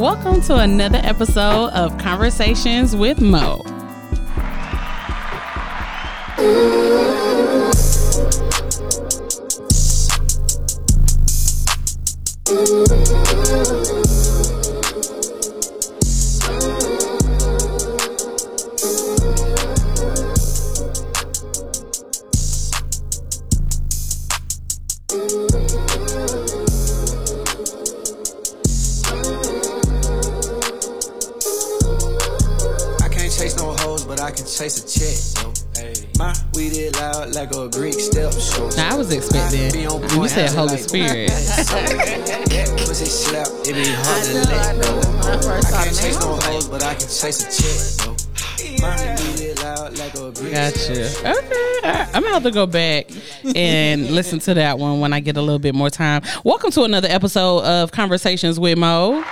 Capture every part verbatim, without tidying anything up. Welcome to another episode of Conversations with Mo. Holy Spirit. Gotcha. Okay. I'm gonna have to go back and listen to that one when I get a little bit more time. Welcome to another episode of Conversations with Mo.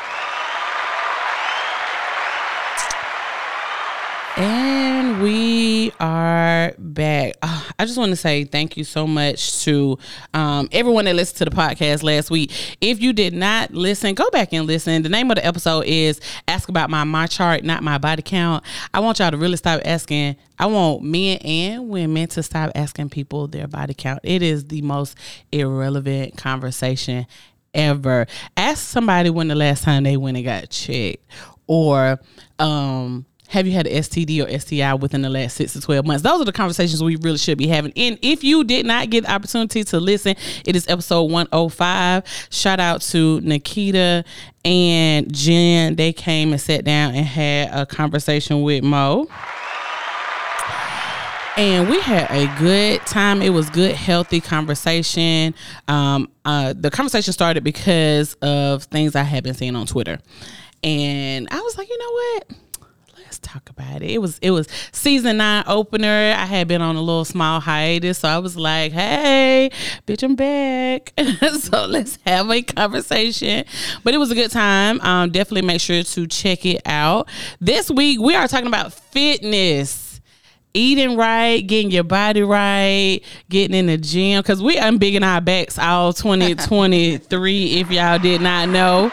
And we are back. Oh, I just want to say thank you so much to um, everyone that listened to the podcast last week. If you did not listen, go back and listen. The name of the episode is Ask About My My Chart, Not My Body Count. I want y'all to really stop asking. I want men and women to stop asking people their body count. It is the most irrelevant conversation ever. Ask somebody when the last time they went and got checked, or um have you had an S T D or S T I within the last six to twelve months? Those are the conversations we really should be having. And if you did not get the opportunity to listen, it is episode one oh five. Shout out to Nikita and Jen. They came and sat down and had a conversation with Mo. And we had a good time. It was good, healthy conversation. Um, uh, the conversation started because of things I had been seeing on Twitter. And I was like, you know what? Let's talk about it. It was it was season nine opener. I had been on a little small hiatus, so I was like, hey, bitch, I'm back. So let's have a conversation. But it was a good time. Um, definitely make sure to check it out. This week, we are talking about fitness. Eating right, getting your body right, getting in the gym. Because we unbigging our backs all twenty twenty-three, if y'all did not know.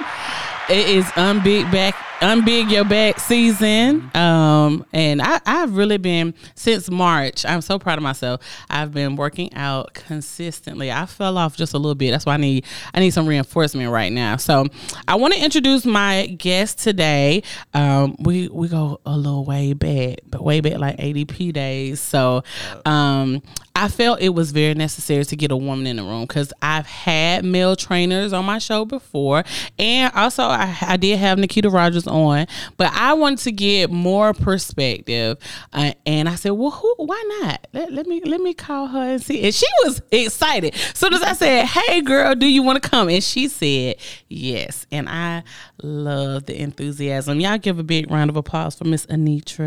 It is unbig back, unbig your back season. Um, and I, I've really been, since March, I'm so proud of myself. I've been working out consistently. I fell off just a little bit. That's why I need, I need some reinforcement right now. So I want to introduce my guest today. Um, we, we go a little way back, but way back like A D P days. So, um, I felt it was very necessary to get a woman in the room because I've had male trainers on my show before. And also I, I did have Nikita Rogers on, but I wanted to get more perspective. Uh, and I said, well, who, why not? Let, let me, let me call her and see. And she was excited. So as I said, hey girl, do you want to come? And she said, yes. And I love the enthusiasm. Y'all give a big round of applause for Miss Anitra.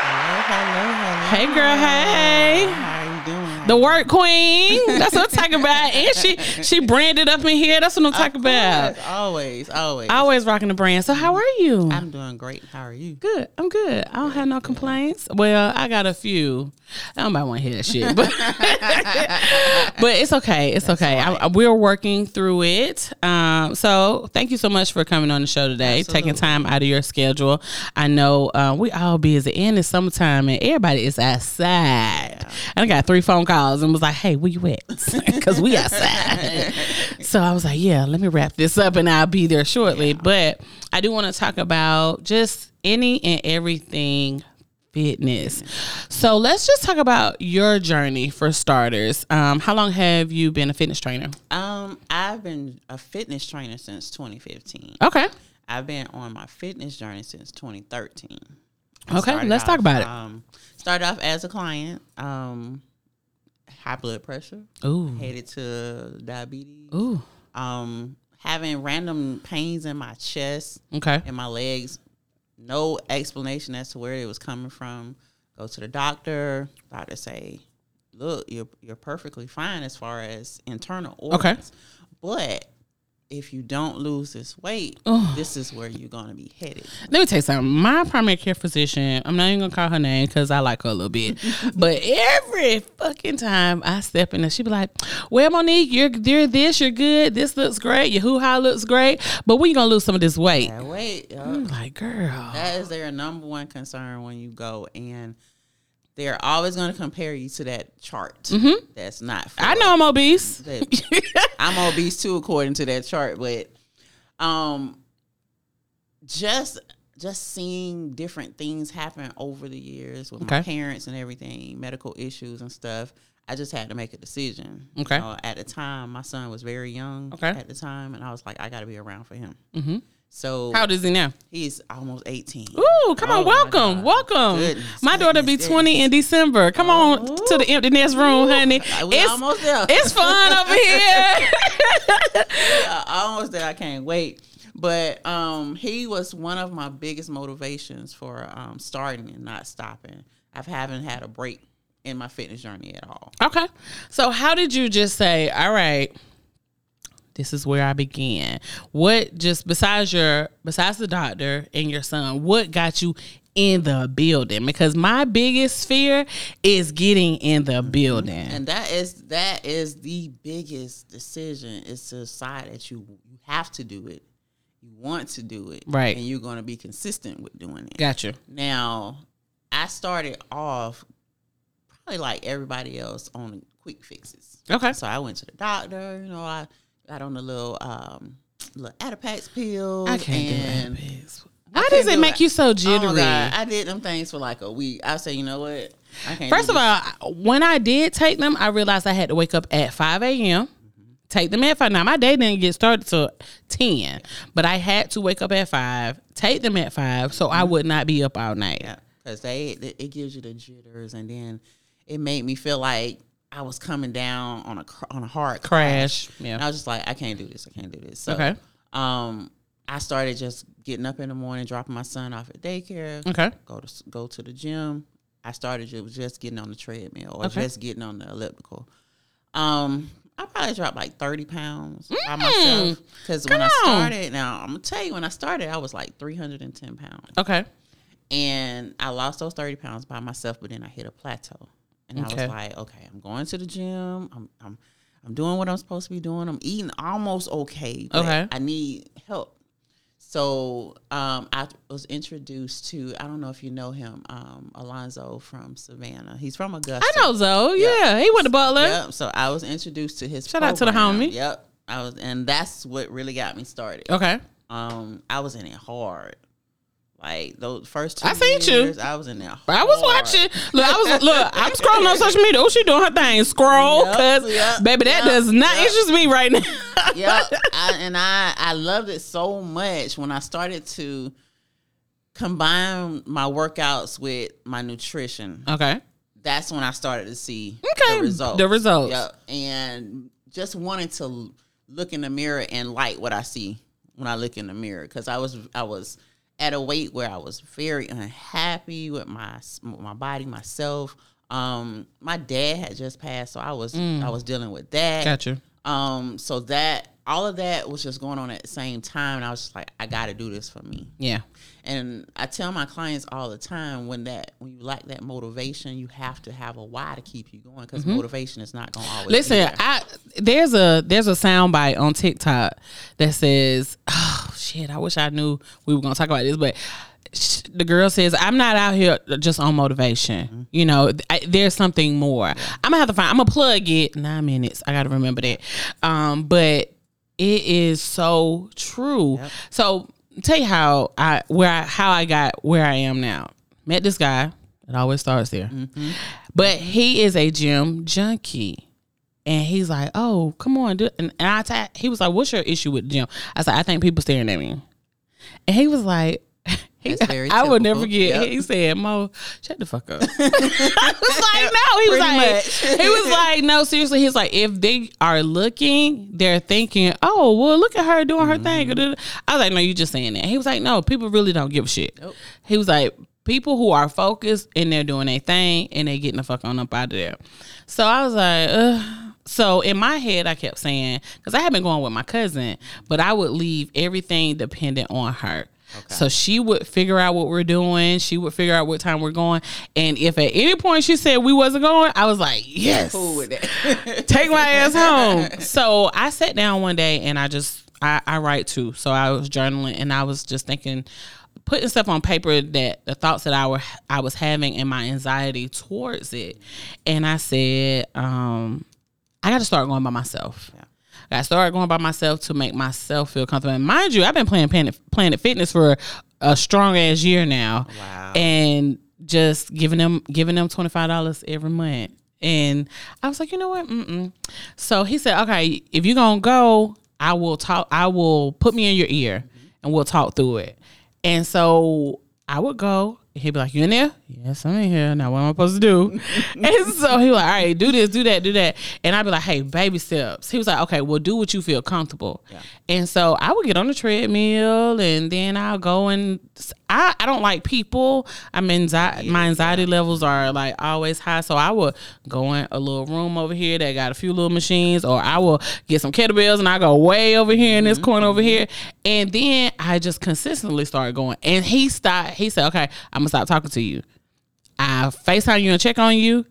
Hello, hello. Hey girl, hey. How you doing? The Werk Queen. That's what I'm talking about. And she she branded up in here. That's what I'm talking about. Always, always. Always rocking the brand. So how are you? I'm doing great. How are you? Good. I'm good. I don't have no complaints. Well, I got a few. I don't want to hear that shit. But, but it's okay. It's That's okay. Right. I, we're working through it. Um, so thank you so much for coming on the show today. Absolutely. Taking time out of your schedule. I know uh, we all busy and it's summertime. And everybody is outside. Yeah. And I got three phone calls and was like, hey, where you at? Because we outside. So I was like, yeah, let me wrap this up and I'll be there shortly. Yeah. But I do want to talk about just any and everything fitness. So let's just talk about your journey for starters. Um, how long have you been a fitness trainer? Um, I've been a fitness trainer since twenty fifteen. Okay. I've been on my fitness journey since twenty thirteen. I okay, let's off, talk about it. Um, started off as a client, um, high blood pressure, ooh, headed to diabetes, ooh, um, having random pains in my chest, okay, and my legs, no explanation as to where it was coming from. Go to the doctor. Doctor say, look, you're you're perfectly fine as far as internal organs, okay, but if you don't lose this weight, oh. this is where you're going to be headed. Let me tell you something. My primary care physician, I'm not even going to call her name because I like her a little bit. But every fucking time I step in there, she be like, well, Monique, you're, you're this, you're good. This looks great. Your hoo-ha looks great. But when you going to lose some of this weight? That weight. Uh, I'm like, girl. That is their number one concern when you go, and they're always going to compare you to that chart. Mm-hmm. That's not fair. I know I'm obese. I'm obese too, according to that chart. But um, just just seeing different things happen over the years with okay. my parents and everything, medical issues and stuff, I just had to make a decision. Okay. You know, at the time, my son was very young okay. at the time, and I was like, I got to be around for him. Mm-hmm. So how old is he now? He's almost eighteen. Ooh, come oh on, welcome, my welcome. Goodness, my daughter goodness, be twenty goodness. In December. Come oh. on to the empty nest room, honey. We it's, almost there. It's fun over here. Yeah, almost there. I can't wait. But um, he was one of my biggest motivations for um, starting and not stopping. I haven't had a break in my fitness journey at all. Okay. So how did you just say, all right, this is where I began? What just besides your besides the doctor and your son, what got you in the building? Because my biggest fear is getting in the building. And that is that is the biggest decision, is to decide that you you have to do it. You want to do it. Right. And you're gonna be consistent with doing it. Gotcha. Now, I started off probably like everybody else on quick fixes. Okay. So I went to the doctor, you know, I got on a little, um, little Adipax pills. I can't do Adipax. Why does it make it. you so jittery? Oh God, I did them things for like a week. I said, you know what? I can't First of this. all, when I did take them, I realized I had to wake up at five a.m., mm-hmm. take them at five. Now, my day didn't get started till ten, but I had to wake up at five, take them at five, so mm-hmm. I would not be up all night. Yeah, because they it gives you the jitters, and then it made me feel like I was coming down on a on a hard crash. crash. Yeah. And I was just like, I can't do this. I can't do this. So, okay. um, I started just getting up in the morning, dropping my son off at daycare. Okay. Go to go to the gym. I started just getting on the treadmill or okay. just getting on the elliptical. Um, I probably dropped like thirty pounds mm. by myself, because when on. I started, now I'm gonna tell you, when I started, I was like three hundred and ten pounds. Okay. And I lost those thirty pounds by myself, but then I hit a plateau. And okay. I was like, okay, I'm going to the gym. I'm I'm I'm doing what I'm supposed to be doing. I'm eating almost okay. But okay. I need help. So um, I was introduced to, I don't know if you know him, um, Alonzo from Savannah. He's from Augusta. I know Zo. Yep. Yeah, he went to Butler. Yep. So I was introduced to his Shout program. out to the homie. Yep. I was, and that's what really got me started. Okay. Um, I was in it hard. Like those first two I seen years, you. I was in there. Hard. I was watching. Look, I was look. I'm scrolling on social media. Oh, she doing her thing. Scroll, yep, cause yep, baby, that yep, does not yep. interest me right now. Yep. I, and I, I loved it so much when I started to combine my workouts with my nutrition. Okay, that's when I started to see okay. the results. The results. Yep. And just wanted to look in the mirror and like what I see when I look in the mirror, because I was I was. at a weight where I was very unhappy with my my body, myself. Um, my dad had just passed, so I was mm. I was dealing with that. Gotcha. Um, so that all of that was just going on at the same time, and I was just like, I got to do this for me. Yeah. And I tell my clients all the time, when that when you lack that motivation, you have to have a why to keep you going, because mm-hmm. motivation is not going to always. Listen, be there. I there's a there's a soundbite on TikTok that says, oh shit, I wish I knew we were going to talk about this, but sh- the girl says, I'm not out here just on motivation. Mm-hmm. You know, I, there's something more. Yeah. I'm gonna have to find. I'm gonna plug it. Nine minutes. I got to remember that. Um, but it is so true. Yep. So. Tell you how I where I, how I got where I am now. Met this guy. It always starts there. Mm-hmm. But he is a gym junkie, and he's like, "Oh, come on, dude." And, and I t- he was like, "What's your issue with the gym?" I said, "I think people staring at me." And he was like, he, "I will never forget." Yep. He said, "Mo, shut the fuck up." I was like, "No." He was Pretty like, "He was like, no, seriously." He's like, "If they are looking, they're thinking, oh, well, look at her doing her mm-hmm. thing." I was like, "No, you just saying that." He was like, "No, people really don't give a shit." Nope. He was like, "People who are focused and they're doing their thing and they getting the fuck on up out of there." So I was like, ugh. So in my head, I kept saying, because I had been going with my cousin, but I would leave everything dependent on her. Okay. So she would figure out what we're doing. She would figure out what time we're going. And if at any point she said we wasn't going, I was like, yes, cool with it. Take my ass home. So I sat down one day and I just, I, I write too. So I was journaling and I was just thinking, putting stuff on paper, that the thoughts that I were, I was having and my anxiety towards it. And I said, um, I got to start going by myself. Yeah. I started going by myself to make myself feel comfortable. And mind you, I've been playing Planet, Planet Fitness for a strong ass year now. Wow. And just giving them giving them twenty-five dollars every month. And I was like, you know what? Mm-mm. So he said, okay, if you're going to go, I will talk. I will put me in your ear and we'll talk through it. And so I would go. He'd be like, you in there? Yes, I'm in here. Now what am I supposed to do? And so he was like, all right, do this, do that, do that. And I'd be like, hey, baby steps. He was like, okay, well, do what you feel comfortable. Yeah. And so I would get on the treadmill and then I'll go and I, I don't like people. I'm anxiety, my anxiety levels are like always high. So I would go in a little room over here that got a few little machines, or I will get some kettlebells and I go way over here in this mm-hmm. corner over here. And then I just consistently started going. And he stopped. He said, okay, I'm gonna stop talking to you. I FaceTime you and check on you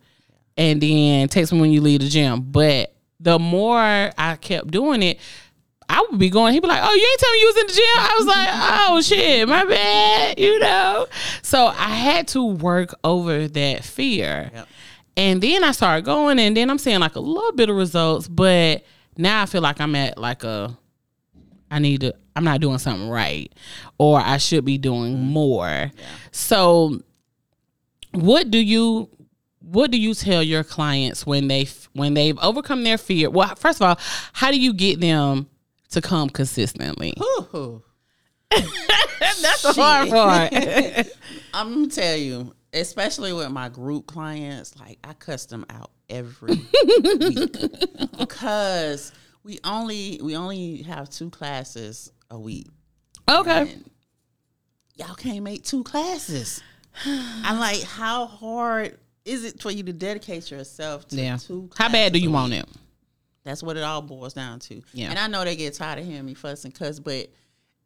and then text me when you leave the gym. But the more I kept doing it, I would be going, he'd be like, oh, you ain't telling me you was in the gym. I was like, oh shit, my bad, you know? So I had to work over that fear. Yep. And then I started going and then I'm seeing like a little bit of results, but now I feel like I'm at like a, I need to, I'm not doing something right, or I should be doing more. Yeah. So what do you, what do you tell your clients when they, when they've overcome their fear? Well, first of all, how do you get them to come consistently? That's the hard part. I'm gonna tell you, especially with my group clients, like I cuss them out every week because we only we only have two classes a week. Okay, and y'all can't make two classes. I'm like, how hard is it for you to dedicate yourself to yeah. two classes? How bad do you want it? That's what it all boils down to. Yeah. And I know they get tired of hearing me fuss and cuss, but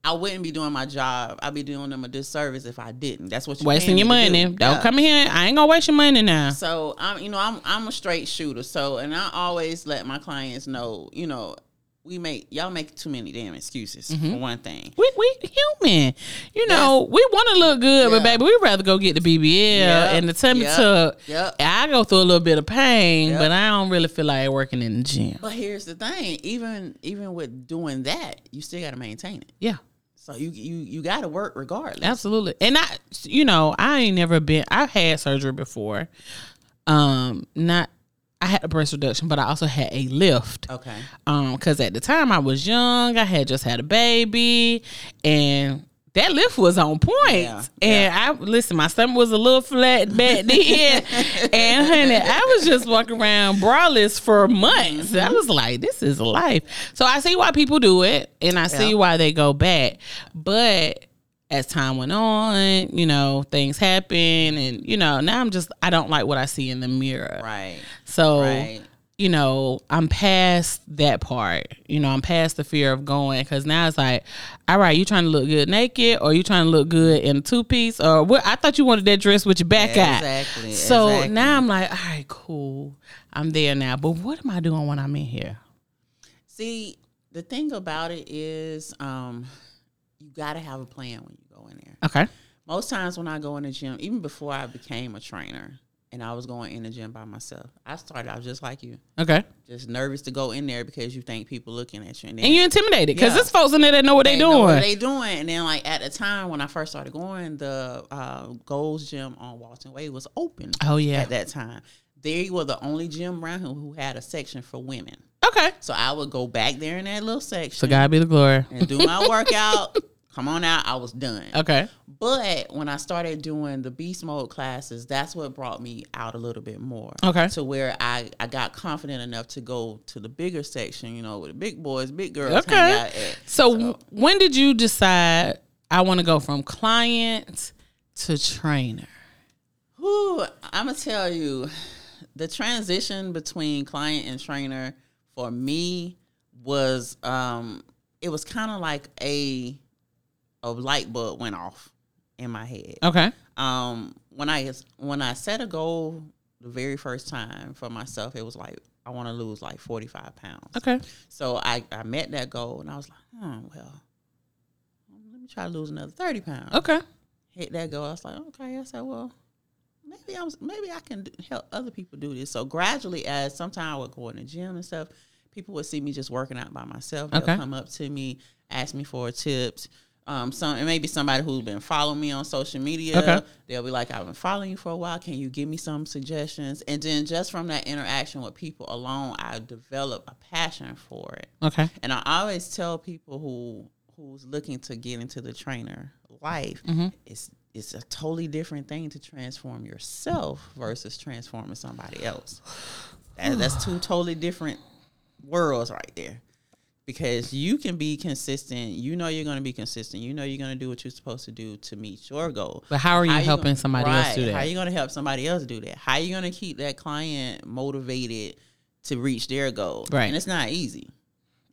I wouldn't be doing my job. I'd be doing them a disservice if I didn't. That's what you're wasting your money. Do. Don't yeah. come here. I ain't gonna waste your money now. So I'm, you know, I'm I'm a straight shooter. So and I always let my clients know, you know, we make y'all make too many damn excuses mm-hmm. for one thing. We we human, you know. That's, we want to look good, yeah. but baby, we'd rather go get the B B L yep. and the tummy yep. tuck. Yep. I go through a little bit of pain, yep. but I don't really feel like working in the gym. But here's the thing: even even with doing that, you still got to maintain it. Yeah. So you you you got to work regardless. Absolutely. And I, you know, I ain't never been. I've had surgery before. Um, not. I had a breast reduction, but I also had a lift. Okay. Um, because at the time I was young, I had just had a baby, and that lift was on point. Yeah, and yeah. I listen, my stomach was a little flat back then, and honey, I was just walking around braless for months. I was like, this is life. So I see why people do it, and I see yeah. why they go back, but. As time went on, you know, things happen, and, you know, now I'm just, I don't like what I see in the mirror. Right. So, right. you know, I'm past that part. You know, I'm past the fear of going, because now it's like, all right, you trying to look good naked, or you trying to look good in a two-piece, or what? I thought you wanted that dress with your back yeah, out. Exactly. So exactly. now I'm like, all right, cool. I'm there now. But what am I doing when I'm in here? See, the thing about it is... um you got to have a plan when you go in there. Okay. Most times when I go in the gym, even before I became a trainer and I was going in the gym by myself, I started out just like you. Okay. Just nervous to go in there because you think people looking at you. And, then, and you're intimidated because yeah. there's folks in there that know what they, they doing. Know what they doing. And then like at the time when I first started going, the uh, Gold's Gym on Walton Way was open. Oh, yeah. At that time. They were the only gym around who, who had a section for women. Okay. So I would go back there in that little section. So God be the glory. And do my workout. Come on out, I was done. Okay. But when I started doing the Beast Mode classes, that's what brought me out a little bit more. Okay. To where I, I got confident enough to go to the bigger section, you know, with the big boys, big girls. Okay. Hang out at. So, so when did you decide I want to go from client to trainer? Whew, I'm going to tell you, the transition between client and trainer for me was, um, it was kind of like a, a light bulb went off in my head. Okay. Um, when I, when I set a goal the very first time for myself, it was like, I want to lose like forty-five pounds. Okay. So I, I met that goal and I was like, hmm, well, let me try to lose another thirty pounds. Okay. Hit that goal. I was like, okay. I said, well, maybe I was, maybe I can help other people do this. So gradually, as sometimes I would go in the gym and stuff, people would see me just working out by myself. They'll okay. come up to me, ask me for tips. Um, some it may be somebody who's been following me on social media. Okay. They'll be like, I've been following you for a while. Can you give me some suggestions? And then just from that interaction with people alone, I develop a passion for it. Okay. And I always tell people who who's looking to get into the trainer life, mm-hmm. it's it's a totally different thing to transform yourself versus transforming somebody else. That, that's two totally different worlds right there. Because you can be consistent. You know you're going to be consistent. You know you're going to do what you're supposed to do to meet your goal. But how are you how helping you gonna, somebody right, else do that? How are you going to help somebody else do that? How are you going to keep that client motivated to reach their goal? Right. And it's not easy.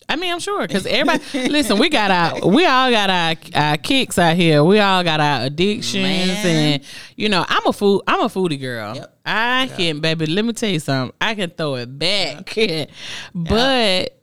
I mean, I'm sure. Because everybody, listen, we got our, we all got our, our kicks out here. We all got our addictions. Man. And, you know, I'm a food, I'm a foodie girl. Yep. I yep. can, baby, let me tell you something. I can throw it back. Yep. But... Yep.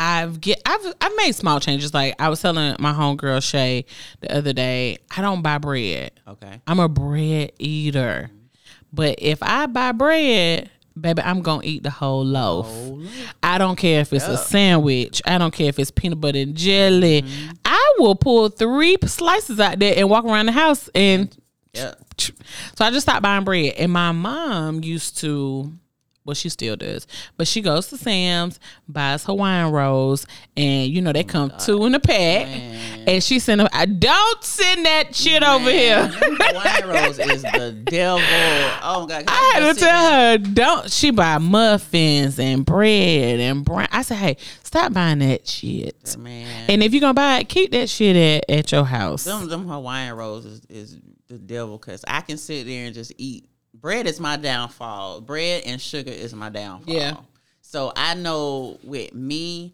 I've get I've I've made small changes. Like I was telling my homegirl Shay the other day, I don't buy bread. Okay. I'm a bread eater. Mm-hmm. But if I buy bread, baby, I'm gonna eat the whole loaf. Whole loaf. I don't care if it's yeah. a sandwich. I don't care if it's peanut butter and jelly. Mm-hmm. I will pull three slices out there and walk around the house and yeah. So I just stopped buying bread. And my mom used to Well, she still does. But she goes to Sam's, buys Hawaiian rolls, and, you know, they come God. two in a pack. Man. And she sent them. I don't send that shit Man. over here. Hawaiian rolls is the devil. Oh, my God. I had to tell that? her, don't. She buy muffins and bread and bread. I said, hey, stop buying that shit. Man. And if you're going to buy it, keep that shit at, at your house. Them, them Hawaiian rolls is, is the devil because I can sit there and just eat. Bread is my downfall. Bread and sugar is my downfall. Yeah. So I know with me,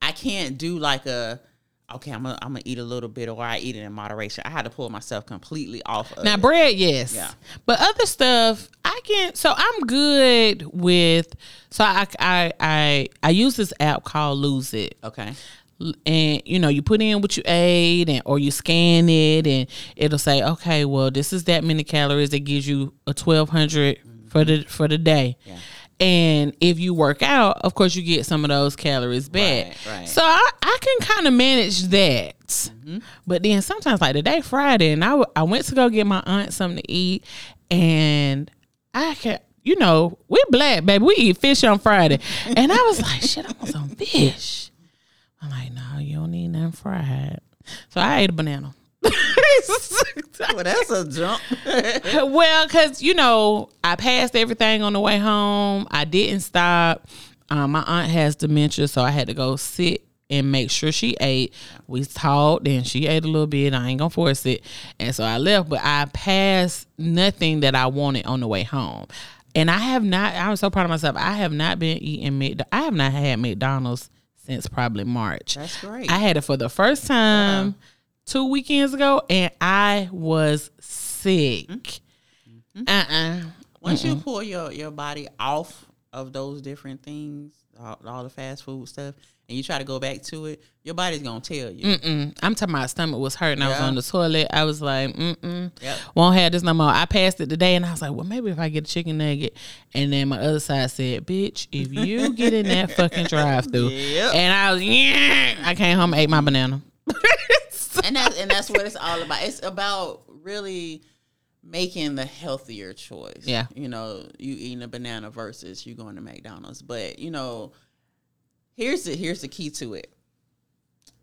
I can't do like a, okay, I'm gonna I'm gonna eat a little bit or I eat it in moderation. I had to pull myself completely off of Now it. bread, yes. Yeah. But other stuff, I can, so I'm good with, so I, I, I, I use this app called Lose It. Okay. And, you know, you put in what you ate and or you scan it and it'll say, okay, well, this is that many calories. It gives you a twelve hundred mm-hmm. for the for the day. Yeah. And if you work out, of course, you get some of those calories back. Right, right. So I, I can kind of manage that. Mm-hmm. But then sometimes like today, Friday, and I, I went to go get my aunt something to eat and I can you know, we black, baby. We eat fish on Friday. And I was like, shit, I want some fish. I'm like, no, you don't need nothing fried. So I ate a banana. Well, that's a jump. Well, because, you know, I passed everything on the way home. I didn't stop. Um, my aunt has dementia, so I had to go sit and make sure she ate. We talked, and she ate a little bit. I ain't going to force it. And so I left, but I passed nothing that I wanted on the way home. And I have not, I'm so proud of myself. I have not been eating, Mc, I have not had McDonald's since probably March. That's great. I had it for the first time uh-huh. two weekends ago, and I was sick. Mm-hmm. Uh-uh. Once Mm-mm. you pull your, your body off of those different things, all, all the fast food stuff, and you try to go back to it, your body's going to tell you. Mm-mm. I'm talking my stomach was hurting. Yeah. I was on the toilet. I was like, mm-mm, yep. won't have this no more. I passed it today, and I was like, well, maybe if I get a chicken nugget. And then my other side said, bitch, if you get in that fucking drive-through. Yep. And I was, yeah, I came home and ate my banana. and, that's, and that's what it's all about. It's about really making the healthier choice. Yeah. You know, you eating a banana versus you going to McDonald's. But, you know, Here's the, here's the key to it.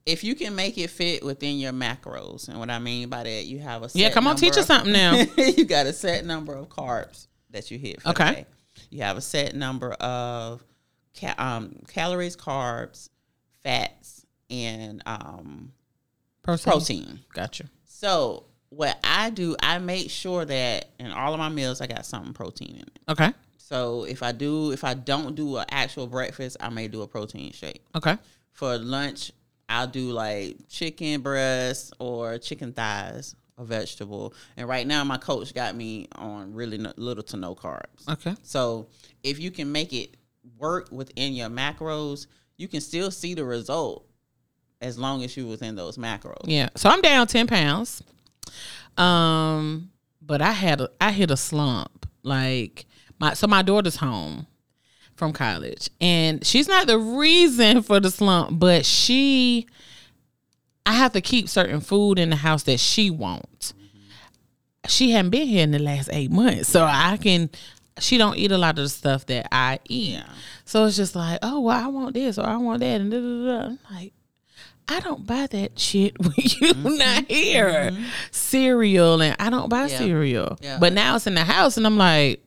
If you can make it fit within your macros, and what I mean by that, you have a set yeah, come on, teach us something now. You got a set number of carbs that you hit for okay. the day. You have a set number of ca- um, calories, carbs, fats, and um, protein. protein. Gotcha. So what I do, I make sure that in all of my meals, I got something protein in it. Okay. So if I do, if I don't do an actual breakfast, I may do a protein shake. Okay. For lunch, I'll do like chicken breasts or chicken thighs, a vegetable. And right now, my coach got me on really no, little to no carbs. Okay. So if you can make it work within your macros, you can still see the result as long as you're within those macros. Yeah. So I'm down ten pounds. Um, but I had, a, I hit a slump. Like my, so my daughter's home from college and she's not the reason for the slump, but she, I have to keep certain food in the house that she wants. Mm-hmm. She hadn't been here in the last eight months. So I can, she don't eat a lot of the stuff that I eat. Yeah. So it's just like, oh, well, I want this or I want that. And da, da, da. I'm like, I don't buy that shit when you're mm-hmm. not here. Mm-hmm. Cereal, and I don't buy yeah. cereal. Yeah. But now it's in the house, and I'm like,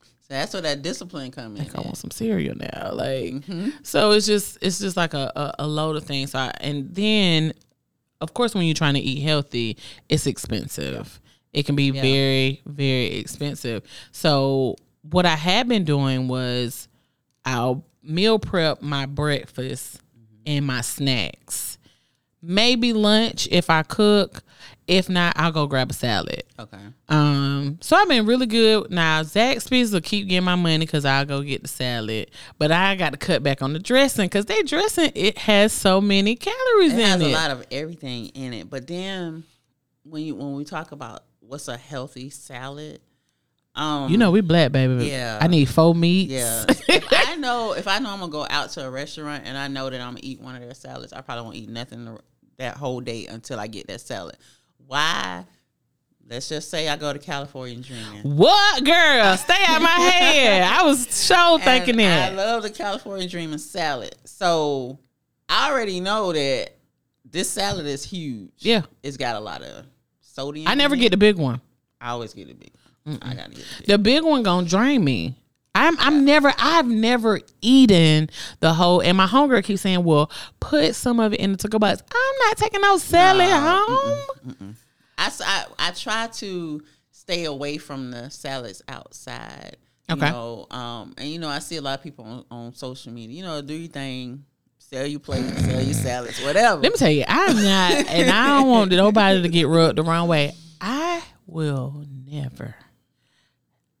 so that's where that discipline comes in. Like, I want some cereal now. Like, mm-hmm. so it's just it's just like a, a, a load of things. So I, and then, of course, when you're trying to eat healthy, it's expensive. Yeah. It can be yeah. very, very expensive. So what I had been doing was I'll meal prep my breakfast and my snacks, maybe lunch if I cook. If not, I'll go grab a salad. Okay. Um. So I've been really good. Now Zaxby's will keep getting my money because I'll go get the salad, but I got to cut back on the dressing because they dressing it has so many calories in it. It has a lot of everything in it. But then when you when we talk about what's a healthy salad. Um, you know we black, baby. Yeah, I need four meats. Yeah, if I know if I know I'm gonna go out to a restaurant and I know that I'm gonna eat one of their salads, I probably won't eat nothing that whole day until I get that salad. Why? Let's just say I go to California Dreaming. What, girl? Stay out my head. I was so thinking that. I love the California Dreaming salad. So I already know that this salad is huge. Yeah, it's got a lot of sodium. I never in it. Get the big one. I always get the big one. I gotta get the big. The big one gonna drain me. I'm yeah. I'm never I've never eaten the whole, and my homegirl keeps saying, well, put some of it in the to-go box. I'm not taking no salad no, home. Mm-mm, mm-mm. I, I, I try to stay away from the salads outside. Okay. You know, um, and you know, I see a lot of people on, on social media, you know, do your thing. Sell your plates, sell your salads, whatever. Let me tell you, I'm not and I don't want nobody to get rubbed the wrong way. I will never.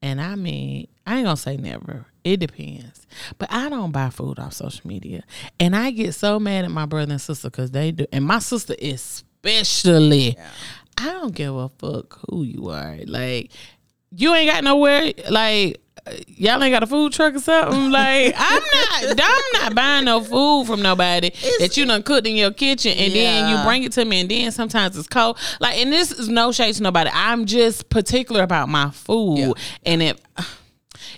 And I mean, I ain't gonna say never. It depends. But I don't buy food off social media. And I get so mad at my brother and sister because they do. And my sister especially. Yeah. I don't give a fuck who you are. Like, you ain't got nowhere. Like, y'all ain't got a food truck or something. Like, I'm not I'm not buying no food from nobody it's, that you done cooked in your kitchen and yeah. then you bring it to me and then sometimes it's cold. Like, and this is no shade to nobody. I'm just particular about my food yeah. and it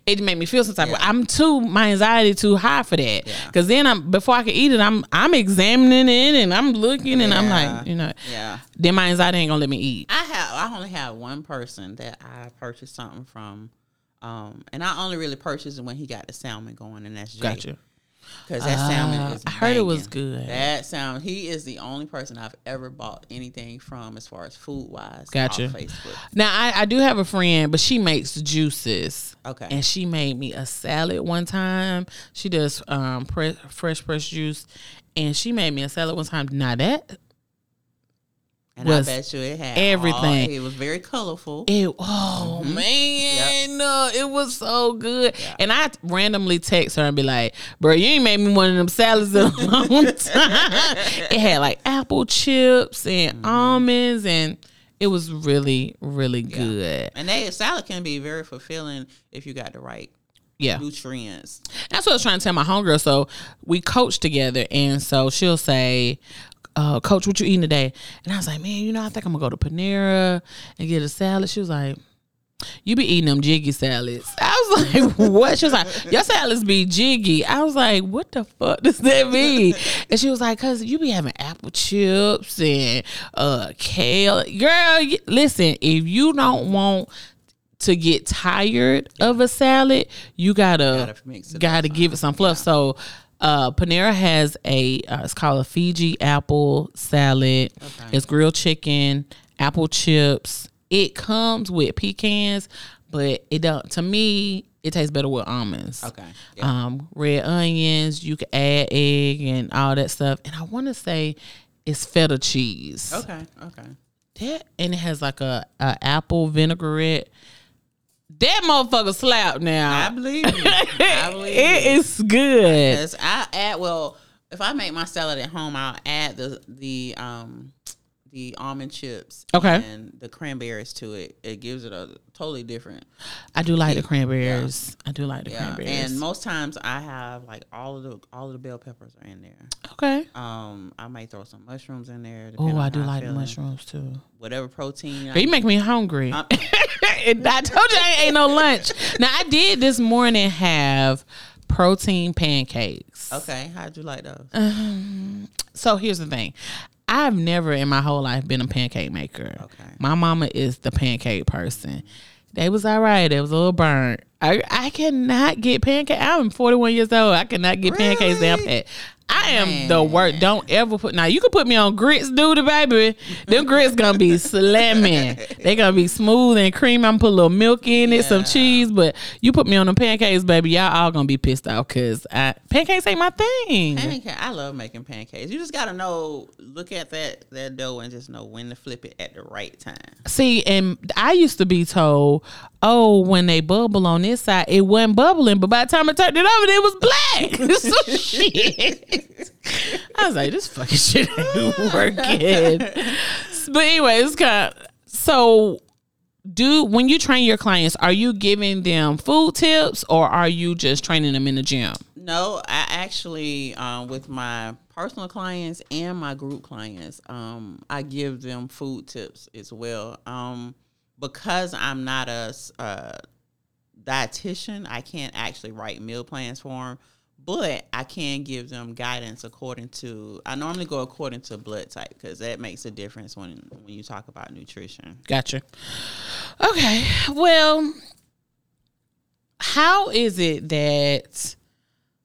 it made me feel some type yeah. of I'm too my anxiety too high for that. Yeah. Cause then I'm before I can eat it, I'm I'm examining it and I'm looking and yeah. I'm like, you know. Yeah. Then my anxiety ain't gonna let me eat. I have I only have one person that I purchased something from. Um, and I only really purchased it when he got the salmon going, and that's Jay. Gotcha. Because that uh, salmon is I heard banging. It was good. That salmon, he is the only person I've ever bought anything from as far as food-wise. Gotcha. On Facebook. Now, I, I do have a friend, but she makes juices. Okay. And she made me a salad one time. She does um, pre- fresh, fresh juice. And she made me a salad one time. Now, that... And was I bet you it had everything. All, it was very colorful. It, oh, mm-hmm. man. Yep. Uh, it was so good. Yeah. And I randomly text her and be like, bro, you ain't made me one of them salads in a long time. It had like apple chips and mm-hmm. almonds, and it was really, really yeah. good. And that salad can be very fulfilling if you got the right yeah. nutrients. That's what I was trying to tell my homegirl. So we coach together, and so she'll say, Uh, coach, what you eating today? And I was like, man, you know, I think I'm gonna go to Panera and get a salad. She was like, you be eating them jiggy salads. I was like, what? She was like, your salads be jiggy. I was like, what the fuck does that mean? And she was like, cause you be having apple chips and uh, kale. Girl, listen, if you don't want to get tired of a salad, you gotta gotta, gotta give it some fluff. Yeah. So Uh, Panera has a, uh, it's called a Fiji apple salad. Okay. It's grilled chicken, apple chips. It comes with pecans, but it don't. To me, it tastes better with almonds. Okay. Yeah. Um, red onions. You can add egg and all that stuff. And I want to say it's feta cheese. Okay. Okay. That, and it has like a, a apple vinaigrette. That motherfucker slap now. I believe you. I believe it you. Is good. Yes, I add. Well, if I make my salad at home, I'll add the the um the almond chips. Okay. And the cranberries to it. It gives it a totally different. I do like the cranberries. Yeah. I do like the yeah. cranberries. And most times I have like all of the all of the bell peppers are in there. Okay. Um, I might throw some mushrooms in there. Oh, I do like the mushrooms too. Whatever protein. Girl, you make me hungry. I told you I ain't no lunch. Now I did this morning have protein pancakes. Okay, how'd you like those? Um, so here's the thing. I've never in my whole life been a pancake maker. Okay. My mama is the pancake person. They was all right. They was a little burnt. I I cannot get pancake. I'm forty-one years old. I cannot get really? pancakes down pat. I am Man. the worst. Don't ever put. Now you can put me on grits, dude, baby. Them grits gonna be slamming. They gonna be smooth and creamy. I'm gonna put a little milk in it, yeah. some cheese. But you put me on them pancakes, baby. Y'all all gonna be pissed off because pancakes ain't my thing. Pancake. I love making pancakes. You just gotta know. Look at that that dough and just know when to flip it at the right time. See, and I used to be told, oh, when they bubble on this side, it wasn't bubbling. But by the time I turned it over, it was black. So shit. I was like, this fucking shit ain't working. But anyway, it's kind of, so do when you train your clients, are you giving them food tips or are you just training them in the gym? No, I actually, um, with my personal clients and my group clients, um, I give them food tips as well. Um, because I'm not a uh, dietitian, I can't actually write meal plans for them. But I can give them guidance according to, I normally go according to blood type because that makes a difference when, when you talk about nutrition. Gotcha. Okay. Well, how is it that,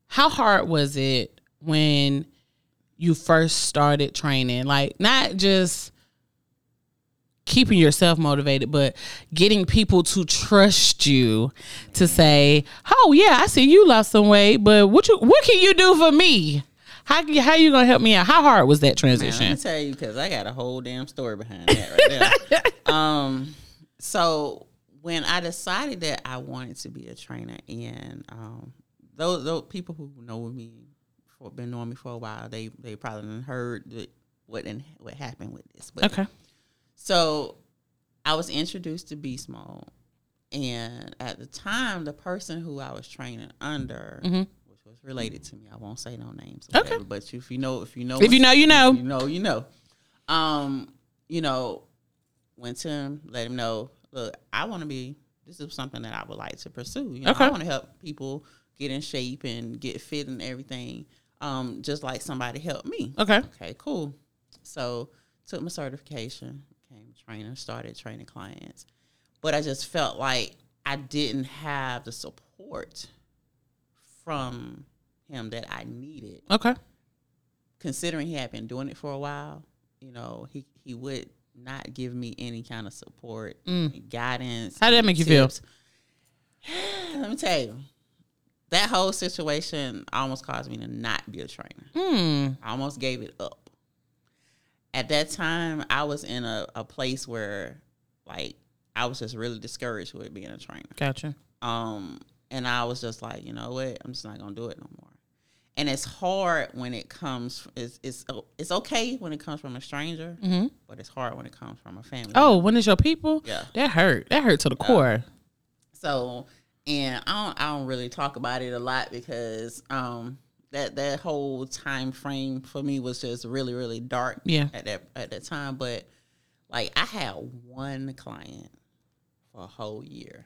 how hard was it when you first started training? Like not just keeping yourself motivated, but getting people to trust you to say, "Oh yeah, I see you lost some weight, but what you what can you do for me? How how you gonna help me out?" How hard was that transition? Man, let me tell you because I got a whole damn story behind that right there. um, so when I decided that I wanted to be a trainer, and um, those those people who know me, for been knowing me for a while, they they probably heard what and what happened with this. But okay. So I was introduced to Beast Mode, and at the time, the person who I was training under, mm-hmm. which was related to me, I won't say no names. Or okay, whatever, but if you know, if you know, if you know, you know, you know, you know, um, you know, went to him, let him know, look, I want to be. This is something that I would like to pursue. You know, okay. I want to help people get in shape and get fit and everything, um, just like somebody helped me. Okay, okay, cool. So took my certification. Trainer, started training clients, but I just felt like I didn't have the support from him that I needed. Okay. Considering he had been doing it for a while, you know, he, he would not give me any kind of support, mm. guidance. How did that make tips. You feel? Let me tell you, that whole situation almost caused me to not be a trainer. Mm. I almost gave it up. At that time, I was in a, a place where, like, I was just really discouraged with being a trainer. Gotcha. Um, and I was just like, you know what? I'm just not going to do it no more. And it's hard when it comes, it's it's, it's okay when it comes from a stranger, mm-hmm. but it's hard when it comes from a family. Oh, member. When it's your people? Yeah. That hurt. That hurt to the yeah. core. So, and I don't, I don't really talk about it a lot because, um, That that whole time frame for me was just really, really dark yeah. at that at that time. But like I had one client for a whole year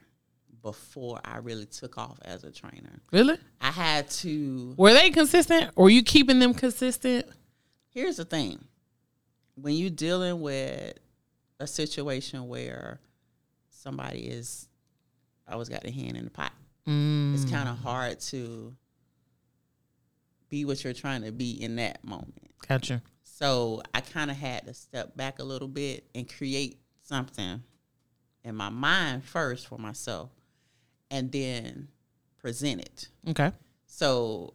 before I really took off as a trainer. Really? I had to Were they consistent? Or were you keeping them consistent? Here's the thing. When you're dealing with a situation where somebody is always got their hand in the pot, mm. it's kinda hard to be what you're trying to be in that moment. Gotcha. So I kind of had to step back a little bit and create something in my mind first for myself and then present it. Okay. So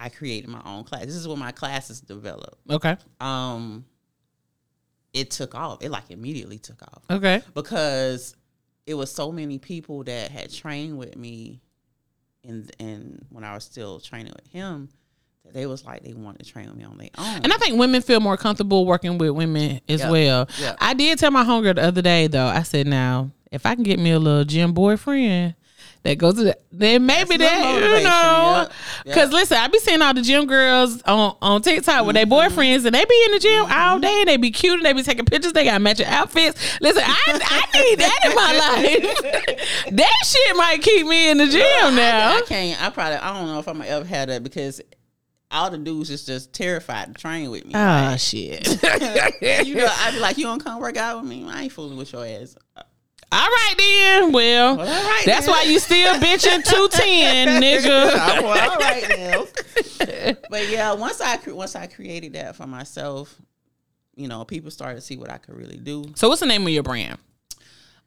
I created my own class. This is when my classes developed. Okay. Um, it took off. It like immediately took off. Okay. Because it was so many people that had trained with me and and when I was still training with him, they was like, they wanted to train with me on their own. And I think women feel more comfortable working with women as yep. well. Yep. I did tell my homegirl the other day, though. I said, now, if I can get me a little gym boyfriend that goes to the, then maybe that, you know. Because, yep. yep. listen, I be seeing all the gym girls on, on TikTok mm-hmm. with their boyfriends, and they be in the gym mm-hmm. all day, and they be cute, and they be taking pictures. They got matching outfits. Listen, I, I need that in my life. That shit might keep me in the gym well, now. I, I can't. I probably, I don't know if I'm going to ever have that because all the dudes is just terrified to train with me. Oh, right? Shit. You know, I'd be like, you don't come work out with me? I ain't fooling with your ass. All right, then. Well, well all right, that's then. Why you still bitching two ten, nigga. Well, all right, now. But, yeah, once I once I created that for myself, you know, people started to see what I could really do. So what's the name of your brand?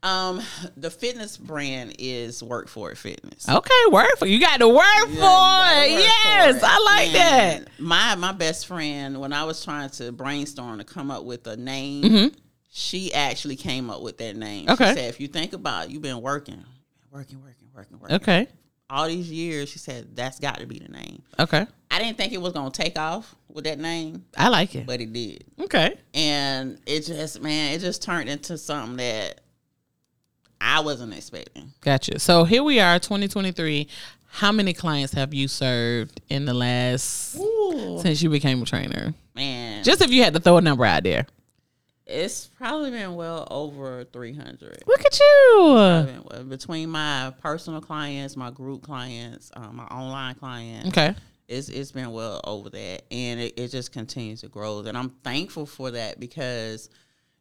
Um, the fitness brand is Werk four It Fitness. Okay, Werk for you got to work yeah, for it. Yes, for it. I like and that. My my best friend, when I was trying to brainstorm to come up with a name, mm-hmm. she actually came up with that name. Okay. She said, if you think about it, you've been working, working, working, working, working. Okay. All these years, she said, that's got to be the name. Okay. I didn't think it was going to take off with that name. I like it. But it did. Okay. And it just, man, it just turned into something that I wasn't expecting. Gotcha. So here we are, twenty twenty-three. How many clients have you served in the last, Ooh. since you became a trainer? Man. Just if you had to throw a number out there. It's probably been well over three hundred. Look at you. Well, between my personal clients, my group clients, uh, my online clients. Okay. It's, it's been well over that. And it, it just continues to grow. And I'm thankful for that because,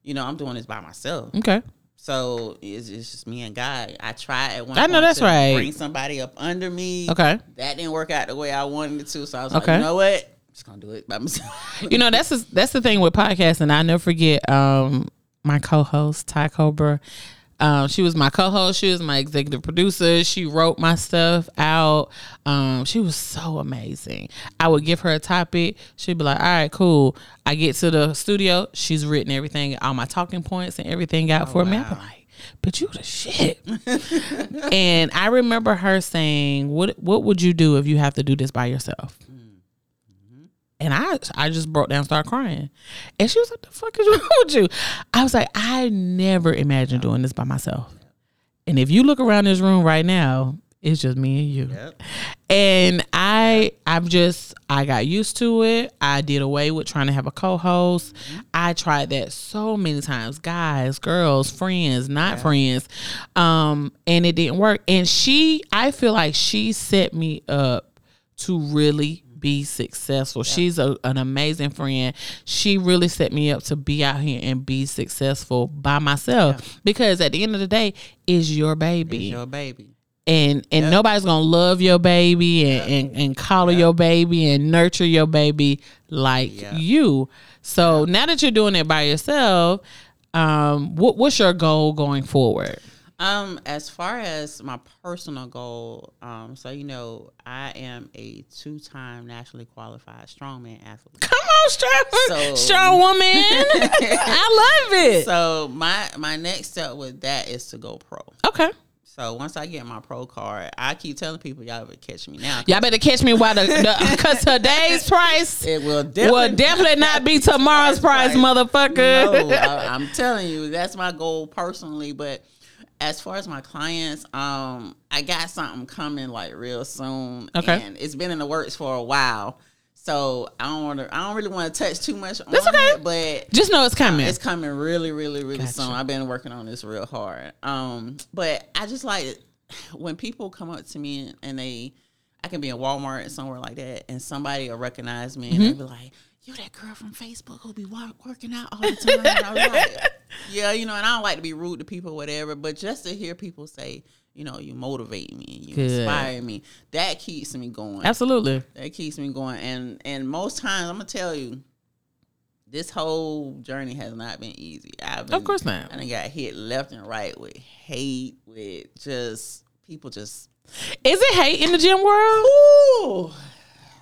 you know, I'm doing this by myself. Okay. So it's, it's just me and God. I tried at one I know point that's to right. bring somebody up under me. Okay. That didn't work out the way I wanted it to. So I was okay. like, you know what? I'm just going to do it by myself. You know, that's a, that's the thing with podcasting. I never forget um, my co-host, Ty Colbert. Um, she was my co-host. She was my executive producer. She wrote my stuff out. Um, she was so amazing. I would give her a topic. She'd be like, all right, cool. I get to the studio. She's written everything, all my talking points and everything out oh, for wow. me. I'm like, but you the shit. And I remember her saying, what, what would you do if you have to do this by yourself? And I I just broke down and started crying. And she was like, the fuck is wrong with you? I was like, I never imagined doing this by myself. And if you look around this room right now, it's just me and you. Yep. And I, I've just, I got used to it. I did away with trying to have a co-host. Mm-hmm. I tried that so many times. Guys, girls, friends, not yeah. friends. Um, and it didn't work. And she, I feel like she set me up to really be successful. Yeah. She's a, an amazing friend. She really set me up to be out here and be successful by myself yeah. because at the end of the day, it's your baby. It's your baby. And and yep. nobody's going to love your baby and, yep. and, and collar yep. your baby and nurture your baby like yep. you. So yep. now that you're doing it by yourself, um, what, what's your goal going forward? Um, as far as my personal goal, um, so, you know, I am a two-time nationally qualified strongman athlete. Come on, strong, so, strong woman. I love it. So my, my next step with that is to go pro. Okay. So once I get my pro card, I keep telling people, y'all better catch me now. Y'all better catch me while the, because today's price it will definitely, will definitely not be tomorrow's price, price, motherfucker. No, I, I'm telling you, that's my goal personally, but as far as my clients, um, I got something coming like real soon. Okay. And it's been in the works for a while. So I don't want to, I don't really want to touch too much on That's okay. it, but just know it's coming. Um, it's coming really, really, really gotcha. soon. I've been working on this real hard. Um, but I just like when people come up to me and they, I can be in Walmart or somewhere like that and somebody will recognize me mm-hmm. and they'll be like, you're that girl from Facebook who be walk, working out all the time. And I was like, yeah, you know, and I don't like to be rude to people or whatever, but just to hear people say, you know, you motivate me, you Good. inspire me, that keeps me going. Absolutely. That keeps me going. And and most times, I'm going to tell you, this whole journey has not been easy. I've been, of course not. I done got hit left and right with hate, with just people just. Is it hate in the gym world? Ooh,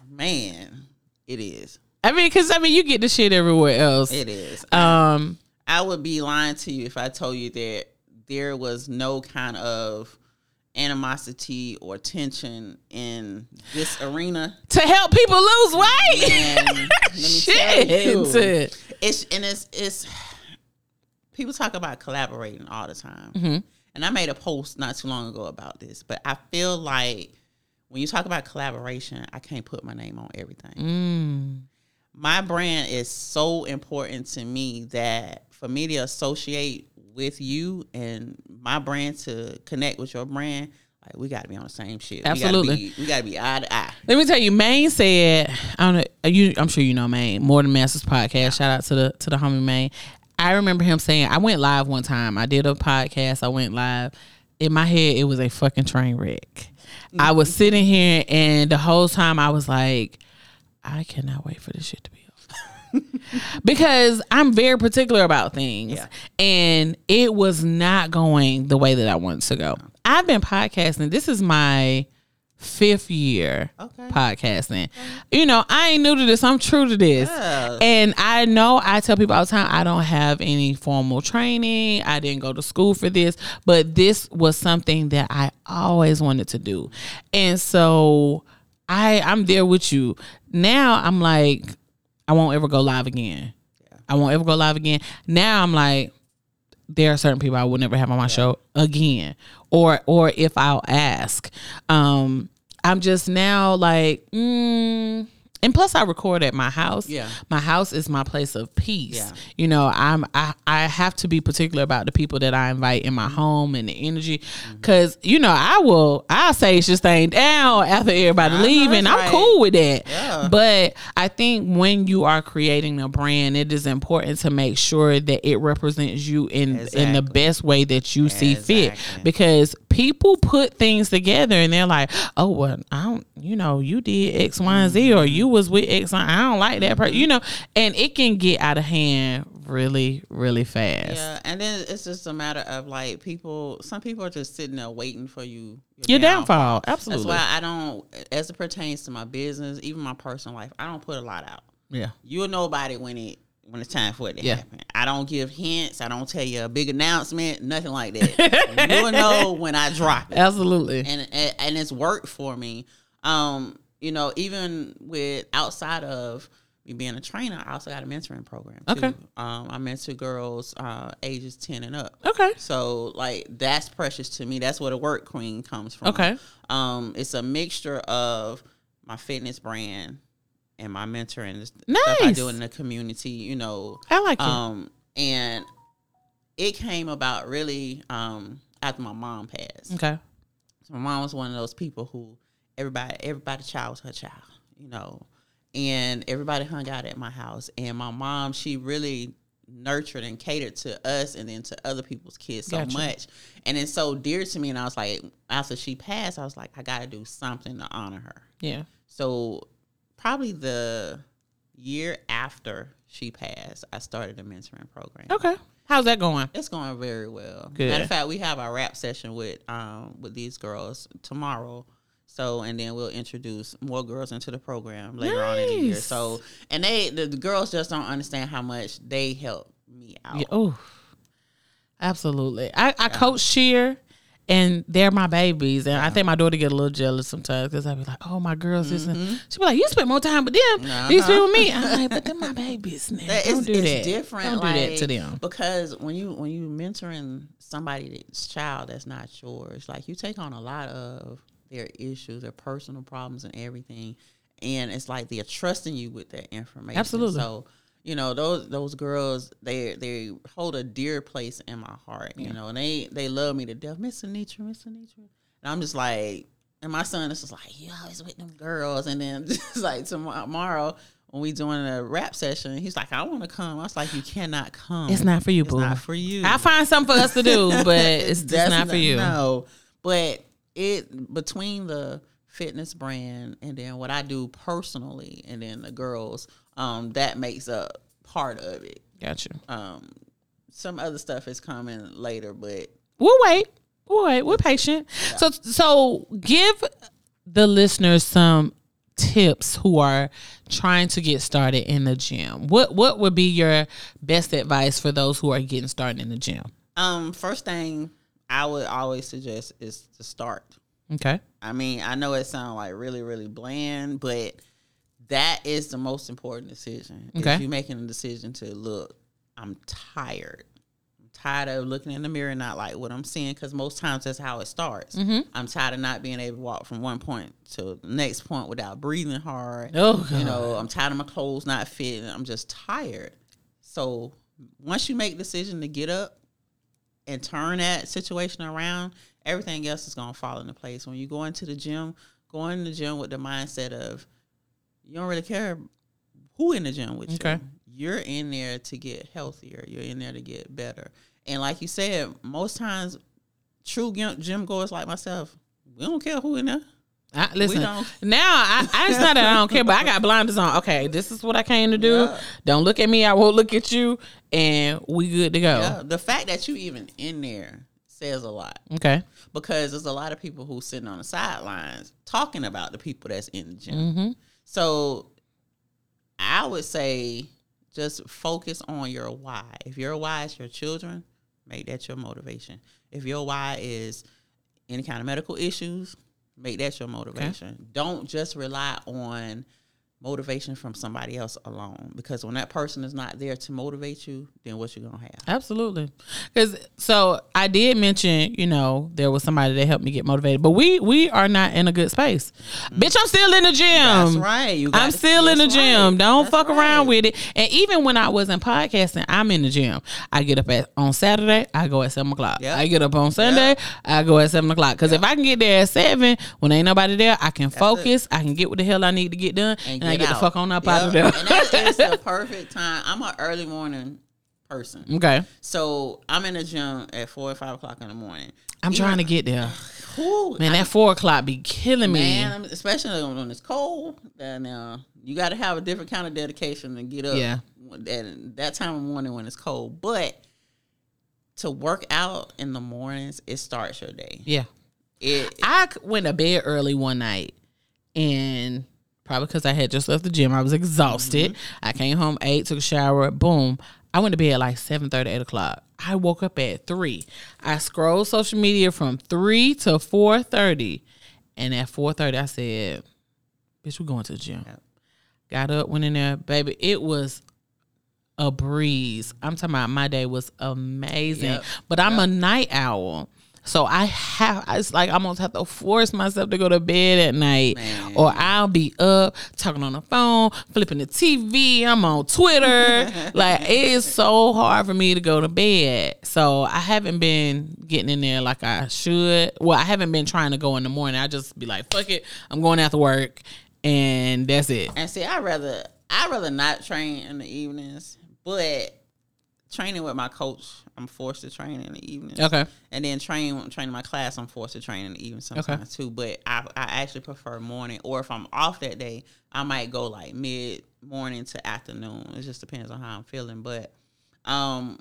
man, it is. I mean, because I mean, you get this shit everywhere else. It is. Um, I would be lying to you if I told you that there was no kind of animosity or tension in this arena to help people lose weight. And let me shit. Tell you, it's and it's it's people talk about collaborating all the time. Mm-hmm. And I made a post not too long ago about this, but I feel like when you talk about collaboration, I can't put my name on everything. Mm. My brand is so important to me that for me to associate with you and my brand to connect with your brand, like we got to be on the same shit. Absolutely. We got to be eye to eye. Let me tell you, Maine said, I don't know, you, I'm sure you know Maine, More Than Masters Podcast. Shout out to the to the homie Maine. I remember him saying, I went live one time. I did a podcast. I went live. In my head, it was a fucking train wreck. Mm-hmm. I was sitting here and the whole time I was like, I cannot wait for this shit to be over. Because I'm very particular about things. Yeah. And it was not going the way that I wanted to go. I've been podcasting. This is my fifth year okay. podcasting. Okay. You know, I ain't new to this. I'm true to this. Yeah. And I know I tell people all the time, I don't have any formal training. I didn't go to school for this. But this was something that I always wanted to do. And so I, I'm there with you. Now I'm like, I won't ever go live again. Yeah. I won't ever go live again. Now I'm like, there are certain people I will never have on my yeah. show again. Or or if I'll ask. Um, I'm just now like, mm. And plus I record at my house. Yeah. My house is my place of peace. Yeah. You know, I'm, I, I have to be particular about the people that I invite in my mm-hmm. home and the energy. Mm-hmm. Cause you know, I will, I'll say it's just thing down after everybody uh-huh, leaving. I'm right. cool with that. Yeah. But I think when you are creating a brand, it is important to make sure that it represents you in, exactly. in the best way that you yeah, see exactly. fit, because people put things together and they're like, oh, well, I don't, you know, you did X, Y, and Z, or you was with X, I don't like that person, you know, and it can get out of hand really, really fast. Yeah, and then it's just a matter of like people, some people are just sitting there waiting for you. Your, your downfall. downfall. Absolutely. That's why I don't, as it pertains to my business, even my personal life, I don't put a lot out. Yeah. You'll know about it when it, when it's time for it to yeah. happen. I don't give hints. I don't tell you a big announcement, nothing like that. You'll know when I drop it. Absolutely. And, and, and it's worked for me. Um, You know, even with outside of me being a trainer, I also got a mentoring program, too. Okay. Um, I mentor girls uh, ages ten and up. Okay. So, like, that's precious to me. That's where the Werk Queen comes from. Okay. Um, it's a mixture of my fitness brand and my mentoring. Nice. Stuff I do in the community, you know. I like it. Um, and it came about really um, after my mom passed. Okay. So my mom was one of those people who, Everybody, everybody child was her child, you know, and everybody hung out at my house. And my mom, she really nurtured and catered to us and then to other people's kids so gotcha. much. And it's so dear to me. And I was like, after she passed, I was like, I got to do something to honor her. Yeah. So probably the year after she passed, I started a mentoring program. Okay. How's that going? It's going very well. Good. Matter of fact, we have our rap session with um with these girls tomorrow. So, and then we'll introduce more girls into the program later nice. on in the year. So, and they, the, the girls just don't understand how much they help me out. Yeah, oh, absolutely. I, I yeah. coach cheer and they're my babies. And yeah. I think my daughter get a little jealous sometimes because I'd be like, oh, my girls, this mm-hmm. and she'll be like, you spend more time with them. Uh-huh. You spend with me. I'm like, but they're my babies now. That don't is, do it's that. It's different. Don't like, do that to them. Because when you, when you mentoring somebody's child that's not yours, like you take on a lot of their issues, their personal problems and everything. And it's like they're trusting you with that information. Absolutely. So, you know, those those girls, they they hold a dear place in my heart, yeah. you know, and they, they love me to death. Miss Anitra, Miss Anitra. And I'm just like, and my son is just like, you always with them girls. And then just like tomorrow, when we doing a rap session, he's like, I want to come. I was like, you cannot come. It's not for you, boo. It's not for you. I'll find something for us to do, but it's, it's not for you. No, but it between the fitness brand and then what I do personally and then the girls, um, that makes up part of it. Gotcha. Um, some other stuff is coming later, but we'll wait. We'll wait. We're patient. Yeah. So, so give the listeners some tips who are trying to get started in the gym. What what would be your best advice for those who are getting started in the gym? Um, first thing I would always suggest is to start. Okay. I mean, I know it sounds like really, really bland, but that is the most important decision. Okay. If you're making a decision to look, I'm tired. I'm tired of looking in the mirror and not like what I'm seeing, because most times that's how it starts. Mm-hmm. I'm tired of not being able to walk from one point to the next point without breathing hard. Oh, you know, I'm tired of my clothes not fitting. I'm just tired. So once you make the decision to get up and turn that situation around, everything else is going to fall into place. When you go into the gym, go in the gym with the mindset of you don't really care who in the gym with you. Okay. You're in there to get healthier. You're in there to get better. And like you said, most times, true gym goers like myself, we don't care who in there. I, listen, now I, I it's not that I don't care, but I got blinders on. Okay, this is what I came to do. Yeah. Don't look at me. I won't look at you. And we good to go. Yeah. The fact that you even in there says a lot. Okay. Because there's a lot of people who sitting on the sidelines talking about the people that's in the gym. Mm-hmm. So I would say just focus on your why. If your why is your children, make that your motivation. If your why is any kind of medical issues, make that your motivation. Okay. Don't just rely on motivation from somebody else alone, because when that person is not there to motivate you, then what you gonna have? Absolutely. Because so I did mention, you know, there was somebody that helped me get motivated, but we we are not in a good space. Mm-hmm. Bitch, I'm still in the gym. That's right. You I'm still in the gym. Right. Don't That's fuck right. around with it. And even when I wasn't podcasting, I'm in the gym. I get up at on Saturday. I go at seven o'clock. Yep. I get up on Sunday. Yep. I go at seven o'clock. Because yep. if I can get there at seven, when ain't nobody there, I can That's focus. It. I can get what the hell I need to get done. And I get out. the fuck on up yep. out of there. And that is the perfect time. I'm an early morning person. Okay. So I'm in the gym at four or five o'clock in the morning. I'm Even, trying to get there. Ooh, man, I, that four o'clock be killing me. Man, especially when it's cold. And uh, you got to have a different kind of dedication to get up yeah. at that time of morning when it's cold. But to work out in the mornings, it starts your day. Yeah. It, I went to bed early one night and... probably because I had just left the gym. I was exhausted. Mm-hmm. I came home eight, took a shower, boom. I went to bed at like seven thirty, eight o'clock. I woke up at three. I scrolled social media from three to four thirty. And at four thirty, I said, bitch, we're going to the gym. Yep. Got up, went in there. Baby, it was a breeze. I'm talking about my day was amazing. Yep. But I'm yep. a night owl. So I have, it's like I almost have to force myself to go to bed at night, man. Or I'll be up talking on the phone, flipping the T V. I'm on Twitter. Like, it is so hard for me to go to bed. So I haven't been getting in there like I should. Well, I haven't been trying to go in the morning. I just be like, fuck it. I'm going after work, and that's it. And see, I rather, I rather not train in the evenings, but training with my coach, I'm forced to train in the evenings. Okay. And then train training my class, I'm forced to train in the evening sometimes okay. too. But I, I actually prefer morning. Or if I'm off that day, I might go like mid morning to afternoon. It just depends on how I'm feeling. But um,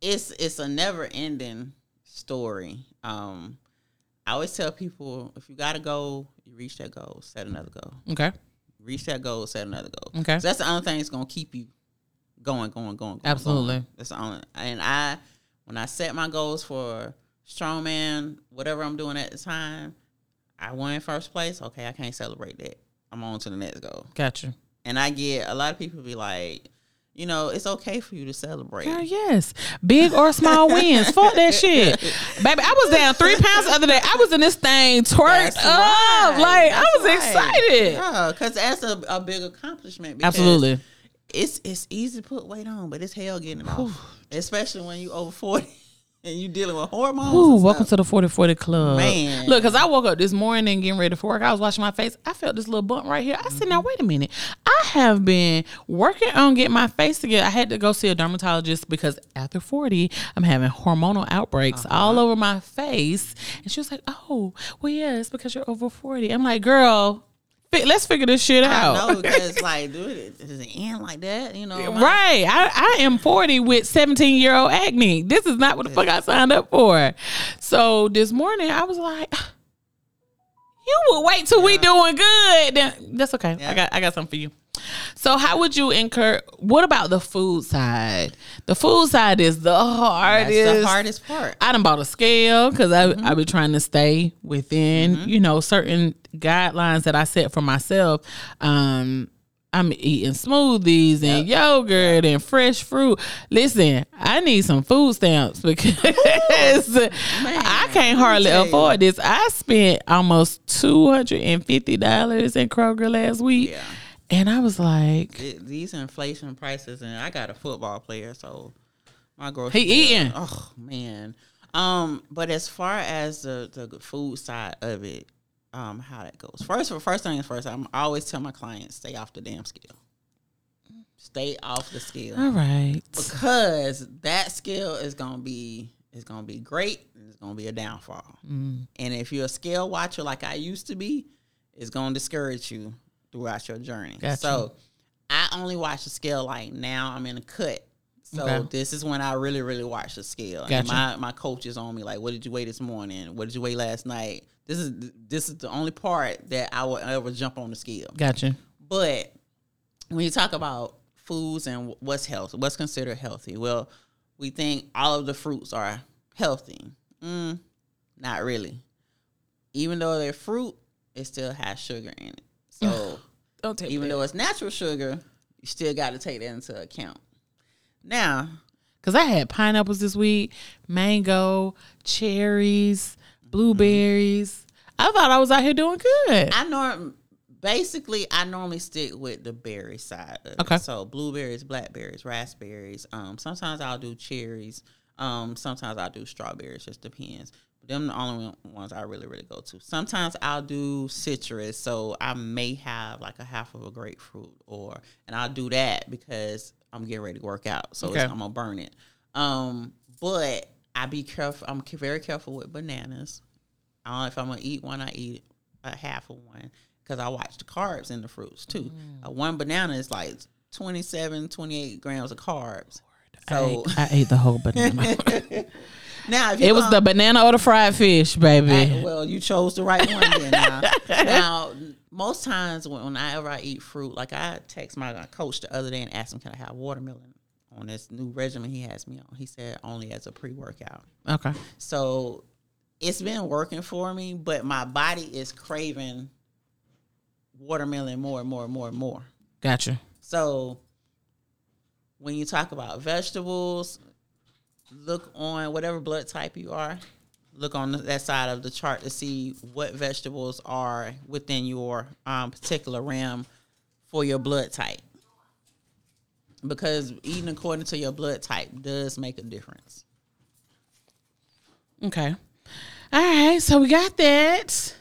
it's it's a never ending story. Um, I always tell people, if you got a goal, you reach that goal, set another goal. Okay. Reach that goal, set another goal. Okay. So that's the only thing that's gonna keep you Going, going, going, going. Absolutely. Going. That's the only. And I, when I set my goals for strongman, whatever I'm doing at the time, I won in first place. Okay, I can't celebrate that. I'm on to the next goal. Gotcha. And I get a lot of people be like, you know, it's okay for you to celebrate. Girl, yes. Big or small wins. Fuck that shit. Baby, I was down three pounds the other day. I was in this thing twerked That's up. Right. Like, That's I was right. excited. Yeah, because that's a, a big accomplishment. Absolutely. It's it's easy to put weight on, but it's hell getting it off. Ooh. Especially when you over forty and you dealing with hormones. Ooh, welcome to the forty forty club. Man. Look, because I woke up this morning getting ready for work. I was washing my face. I felt this little bump right here. I mm-hmm. said, now, wait a minute. I have been working on getting my face together. I had to go see a dermatologist because after forty, I'm having hormonal outbreaks uh-huh. all over my face. And she was like, oh, well, yeah, it's because you're over forty. I'm like, girl. fi- let's figure this shit out. I know, because like, dude, does it end like that? You know, right? right. I, I am forty with seventeen year old acne. This is not what the fuck I signed up for. So this morning I was like, you will wait till yeah. we doing good. Then, that's okay. Yeah. I got I got something for you. So how would you incur? What about the food side? The food side is the hardest. That's the hardest part. I done bought a scale because I mm-hmm. I be trying to stay within mm-hmm. you know certain guidelines that I set for myself. Um, I'm eating smoothies and yep. yogurt and fresh fruit. Listen, I need some food stamps because Man, I can't hardly afford this. I spent almost two hundred and fifty dollars in Kroger last week. Yeah. And I was like, these inflation prices, and I got a football player, so my grocery. He eating. Oh man. Um, but as far as the, the food side of it, um, how that goes. First, first thing is first, I'm always tell my clients stay off the damn scale. Stay off the scale. All right. Because that scale is gonna be is gonna be great, and it's gonna be a downfall. Mm. And if you're a scale watcher like I used to be, it's gonna discourage you throughout your journey. Gotcha. So I only watch the scale like now I'm in a cut. So okay. this is when I really, really watch the scale. Gotcha. And my, my coach is on me like, what did you weigh this morning? What did you weigh last night? This is this is the only part that I will ever jump on the scale. Gotcha. But when you talk about foods and what's healthy, what's considered healthy, well, we think all of the fruits are healthy. Mm, not really. Even though they're fruit, it still has sugar in it. So Don't take even that. Though it's natural sugar, you still got to take that into account. Now, because I had pineapples this week, mango, cherries, blueberries. Mm-hmm. I thought I was out here doing good. I norm basically I normally stick with the berry side of okay. it. So blueberries, blackberries, raspberries. Um, sometimes I'll do cherries. Um, sometimes I'll do strawberries. Just depends. Them the only ones I really, really go to. Sometimes I'll do citrus, so I may have like a half of a grapefruit, or and I'll do that because I'm getting ready to work out, so okay. it's, I'm gonna burn it. Um, but I be careful. I'm very careful with bananas. I don't know if I'm gonna eat one. I eat a half of one because I watch the carbs in the fruits too. Mm. Uh, one banana is like twenty-seven, twenty-eight grams of carbs. So I ate, I ate the whole banana. Now, if you it was the banana or the fried fish, baby. I, well, you chose the right one then. Now, now most times when, whenever I eat fruit, like I text my coach the other day and asked him, "Can I have watermelon on this new regimen he has me on?" He said, "Only as a pre-workout." Okay. So it's been working for me, but my body is craving watermelon more and more and more and more. Gotcha. So when you talk about vegetables, look on whatever blood type you are, look on that side of the chart to see what vegetables are within your um, particular realm for your blood type. Because eating according to your blood type does make a difference. Okay. All right. So we got that.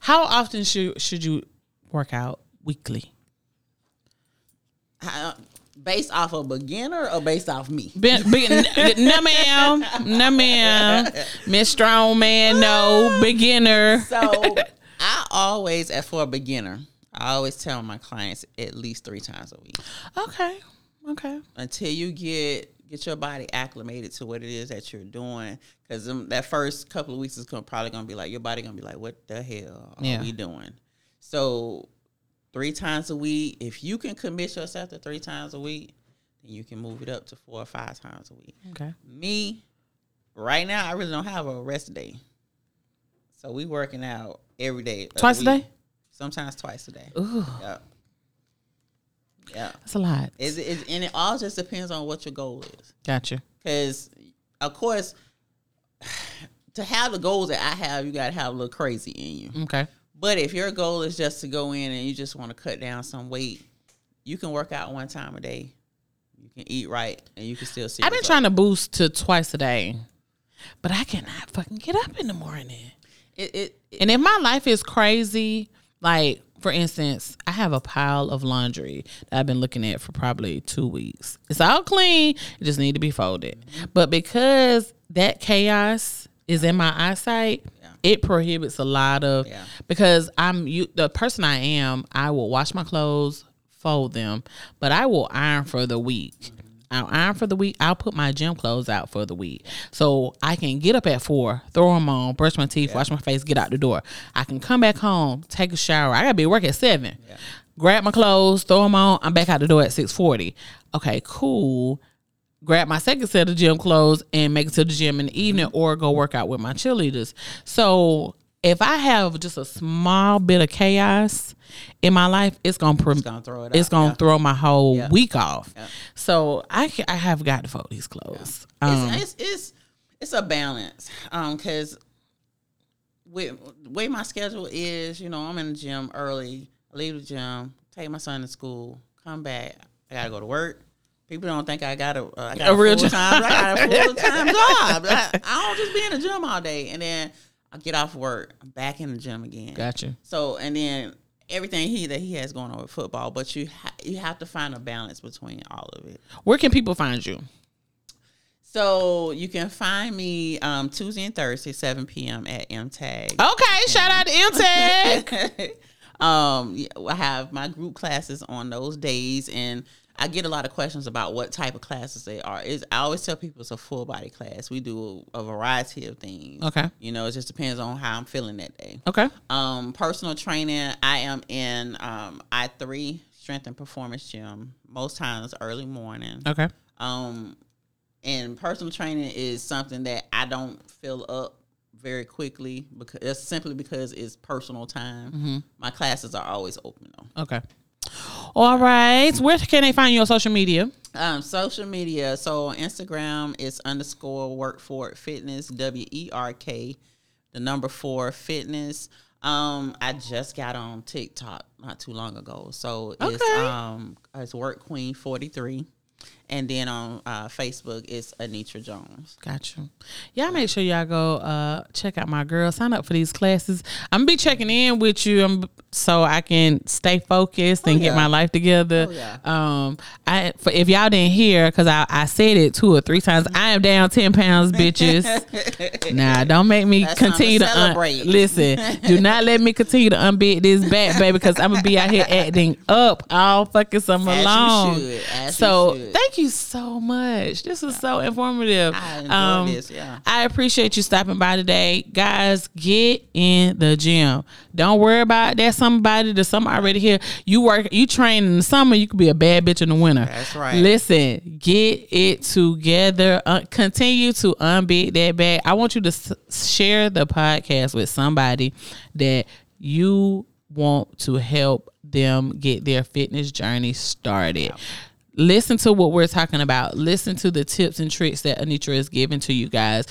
How often should, should you work out weekly? How, Based off a beginner or based off me? Be, be, no, ma'am. No, ma'am. Miss Strongman, no. Beginner. So, I always, for a beginner, I always tell my clients at least three times a week. Okay. Okay. Until you get get your body acclimated to what it is that you're doing. Because that first couple of weeks is gonna, probably going to be like, your body going to be like, what the hell are yeah. we doing? So three times a week. If you can commit yourself to three times a week, then you can move it up to four or five times a week. Okay. Me, right now, I really don't have a rest day. So we working out every day. Twice a day? Sometimes twice a day. Ooh. Yeah. Yeah. That's a lot. It's, it's, and it all just depends on what your goal is. Gotcha. Because, of course, to have the goals that I have, you got to have a little crazy in you. Okay. But if your goal is just to go in and you just want to cut down some weight, you can work out one time a day. You can eat right, and you can still see. I've been trying to boost to twice a day, but I cannot fucking get up in the morning. It, it, it and if my life is crazy, like for instance, I have a pile of laundry that I've been looking at for probably two weeks. It's all clean; it just need to be folded. Mm-hmm. But because that chaos is in my eyesight, yeah. It prohibits a lot of, yeah. because I'm you, the person I am, I will wash my clothes, fold them, but I will iron for the week. Mm-hmm. I'll iron for the week. I'll put my gym clothes out for the week. So I can get up at four, throw them on, brush my teeth, yeah. wash my face, get out the door. I can come back home, take a shower. I got to be at work at seven. Yeah. Grab my clothes, throw them on. I'm back out the door at six forty. Okay, cool. Grab my second set of gym clothes and make it to the gym in the evening or go work out with my cheerleaders. So if I have just a small bit of chaos in my life, it's going to pre- it's going to throw, it it's gonna yeah. throw my whole yeah. week off. Yeah. So I, I have got to fold these clothes. Yeah. Um, it's, it's it's it's a balance um, because with the way my schedule is, you know, I'm in the gym early. I leave the gym, take my son to school, come back. I got to go to work. People don't think I got a, uh, I got a, a real job. I got a full time job. I, I don't just be in the gym all day, and then I get off work. I'm back in the gym again. Gotcha. So, and then everything he that he has going on with football, but you ha- you have to find a balance between all of it. Where can people find you? So you can find me um, Tuesday and Thursday, seven p.m. at M T A G. Okay, yeah. Shout out to M T A G. um, I have my group classes on those days, and I get a lot of questions about what type of classes they are. It's, I always tell people it's a full body class. We do a, a variety of things. Okay. You know, it just depends on how I'm feeling that day. Okay. Um, personal training, I am in um, I three, Strength and Performance Gym, most times early morning. Okay. Um, and personal training is something that I don't fill up very quickly because that's simply because it's personal time. Mm-hmm. My classes are always open though. Okay. All right. Where can they find you on social media? Um, social media. So Instagram is underscore Werk four It Fitness, W E R K, the number four fitness. Um, I just got on TikTok not too long ago. So it's okay. um it's Werk Queen forty-three. And then on uh, Facebook, it's Anitra Jones. Gotcha. Y'all make sure y'all go uh, check out my girl. Sign up for these classes. I'm going to be checking in with you um, so I can stay focused oh, and yeah. get my life together. Oh, yeah. um, I for, if y'all didn't hear, because I, I said it two or three times, I am down ten pounds, bitches. Nah, don't make me That's continue to, to un- listen, do not let me continue to unbid this back, baby, because I'm going to be out here acting up all fucking summer As long. You should. As so you should. Thank you. Thank you so much. This was so informative. I enjoyed um, this, yeah. I appreciate you stopping by today. Guys, get in the gym. Don't worry about that somebody there's somebody already here. You work, you train in the summer, you could be a bad bitch in the winter. That's right. Listen, get it together. Uh, continue to unbeat that bag. I want you to s- share the podcast with somebody that you want to help them get their fitness journey started. Yeah. Listen to what we're talking about. Listen to the tips and tricks that Anitra is giving to you guys.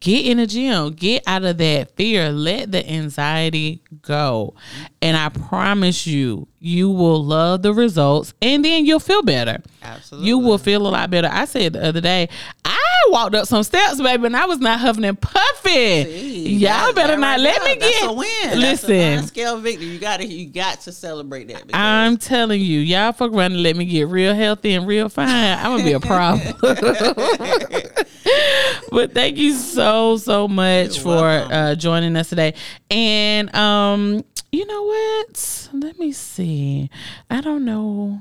Get in the gym. Get out of that fear. Let the anxiety go. And I promise you, you will love the results and then you'll feel better. Absolutely. You will feel a lot better. I said the other day, I walked up some steps, baby, and I was not huffing and puffing. See, Y'all better right not let now. me That's get. A win. Listen, That's a scale victory. You got to, you got to celebrate that. Because I'm telling you, y'all fuck around and let me get real healthy and real fine. I'm gonna be a problem. But thank you so so much You're for uh, joining us today. And um, you know what? Let me see. I don't know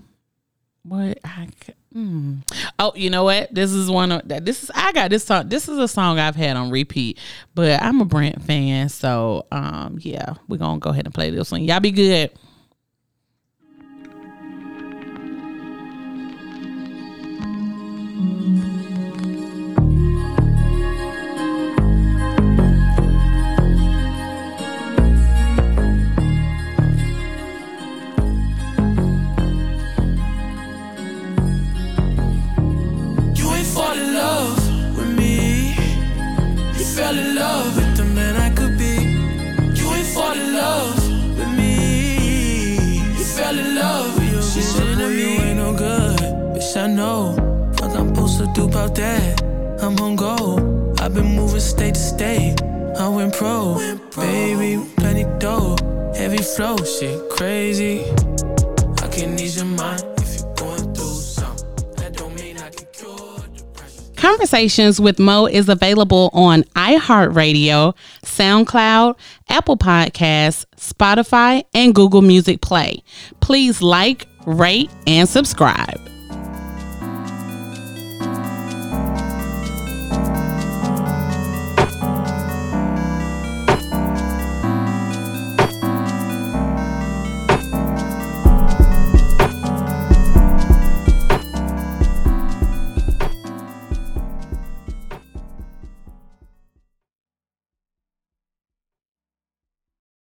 what I. Could. Mm. Oh, you know what? This is one of that. This is I got this song. This is a song I've had on repeat, but I'm a Brent fan, so um, yeah, we're gonna go ahead and play this one. Y'all be good. Fell in love with the man I could be. You ain't fall in love with me. You fell in love with your she said that you ain't no good. Bitch, I know what I'm supposed to do about that. I'm on go. I've been moving state to state. I went pro, went pro. Baby, plenty dough. Heavy flow, shit crazy. I can ease your mind. Conversations with Mo is available on iHeartRadio, SoundCloud, Apple Podcasts, Spotify, and Google Music Play. Please like, rate, and subscribe.